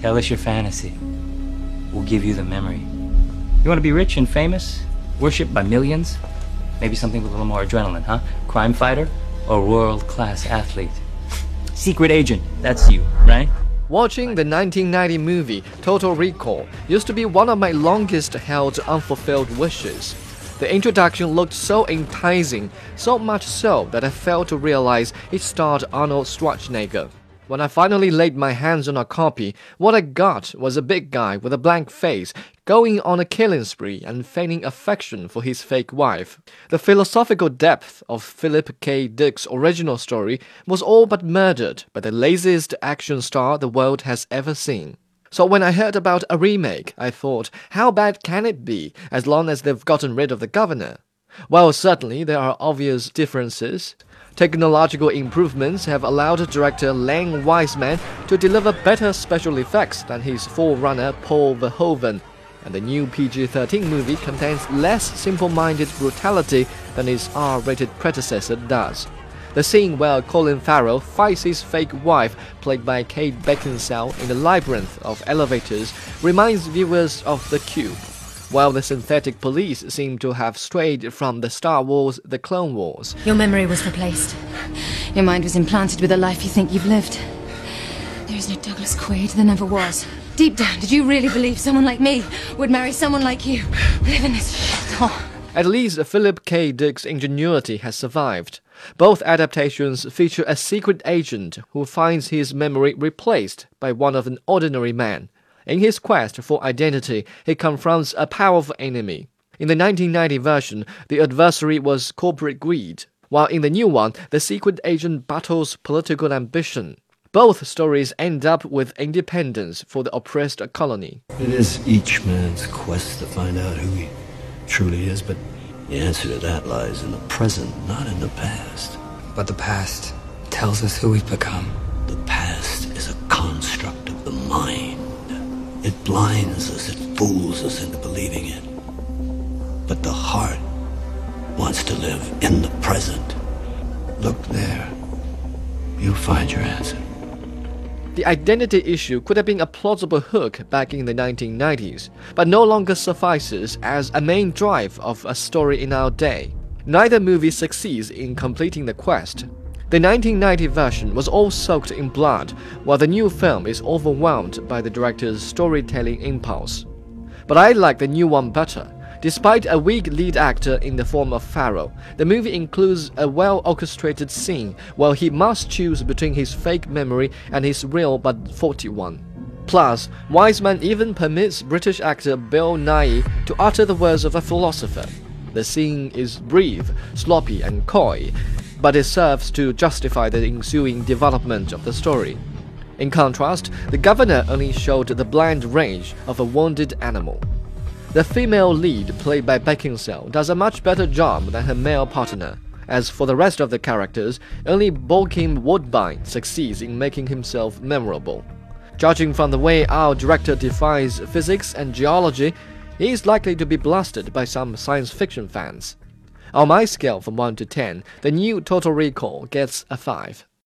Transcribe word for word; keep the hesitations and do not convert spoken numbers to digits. Tell us your fantasy. We'll give you the memory. You want to be rich and famous? Worshipped by millions? Maybe something with a little more adrenaline, huh? Crime fighter or world-class athlete? Secret agent, that's you, right? Watching the nineteen ninety movie Total Recall used to be one of my longest-held unfulfilled wishes. The introduction looked so enticing, so much so that I failed to realize it starred Arnold Schwarzenegger. When I finally laid my hands on a copy, what I got was a big guy with a blank face, going on a killing spree and feigning affection for his fake wife. The philosophical depth of Philip K. Dick's original story was all but murdered by the laziest action star the world has ever seen. So when I heard about a remake, I thought, how bad can it be, as long as they've gotten rid of the governor? While certainly there are obvious differences, technological improvements have allowed director Lang Wiseman to deliver better special effects than his forerunner Paul Verhoeven, and the new P G thirteen movie contains less simple-minded brutality than its R rated predecessor does. The scene where Colin Farrell fights his fake wife, played by Kate Beckinsale, in the labyrinth of elevators reminds viewers of The Cube, while the synthetic police seem to have strayed from the Star Wars, The Clone Wars. Your memory was replaced. Your mind was implanted with a life you think you've lived. There is no Douglas Quaid, there never was. Deep down, did you really believe someone like me would marry someone like you? Live in this shithole. At least Philip K. Dick's ingenuity has survived. Both adaptations feature a secret agent who finds his memory replaced by one of an ordinary man. In his quest for identity, he confronts a powerful enemy. In the nineteen ninety version, the adversary was corporate greed, while in the new one, the secret agent battles political ambition. Both stories end up with independence for the oppressed colony. It is each man's quest to find out who he truly is, but the answer to that lies in the present, not in the past. But the past tells us who we've become. The past is a construct of the mind. It blinds us, it fools us into believing it. But the heart wants to live in the present. Look there. You'll find your answer. The identity issue could have been a plausible hook back in the nineteen nineties, but no longer suffices as a main drive of a story in our day. Neither movie succeeds in completing the quest. The nineteen ninety version was all soaked in blood, while the new film is overwhelmed by the director's storytelling impulse. But I like the new one better. Despite a weak lead actor in the form of Farrell, the movie includes a well-orchestrated scene where he must choose between his fake memory and his real but faulty one. Plus, Wiseman even permits British actor Bill Nighy to utter the words of a philosopher. The scene is brief, sloppy and coy, but it serves to justify the ensuing development of the story. In contrast, the governor only showed the blind rage of a wounded animal. The female lead, played by Beckinsale, does a much better job than her male partner. As for the rest of the characters, only Boleyn Woodbine succeeds in making himself memorable. Judging from the way our director defines physics and geology, he is likely to be blasted by some science fiction fans. On my scale from one to ten, the new Total Recall gets a five.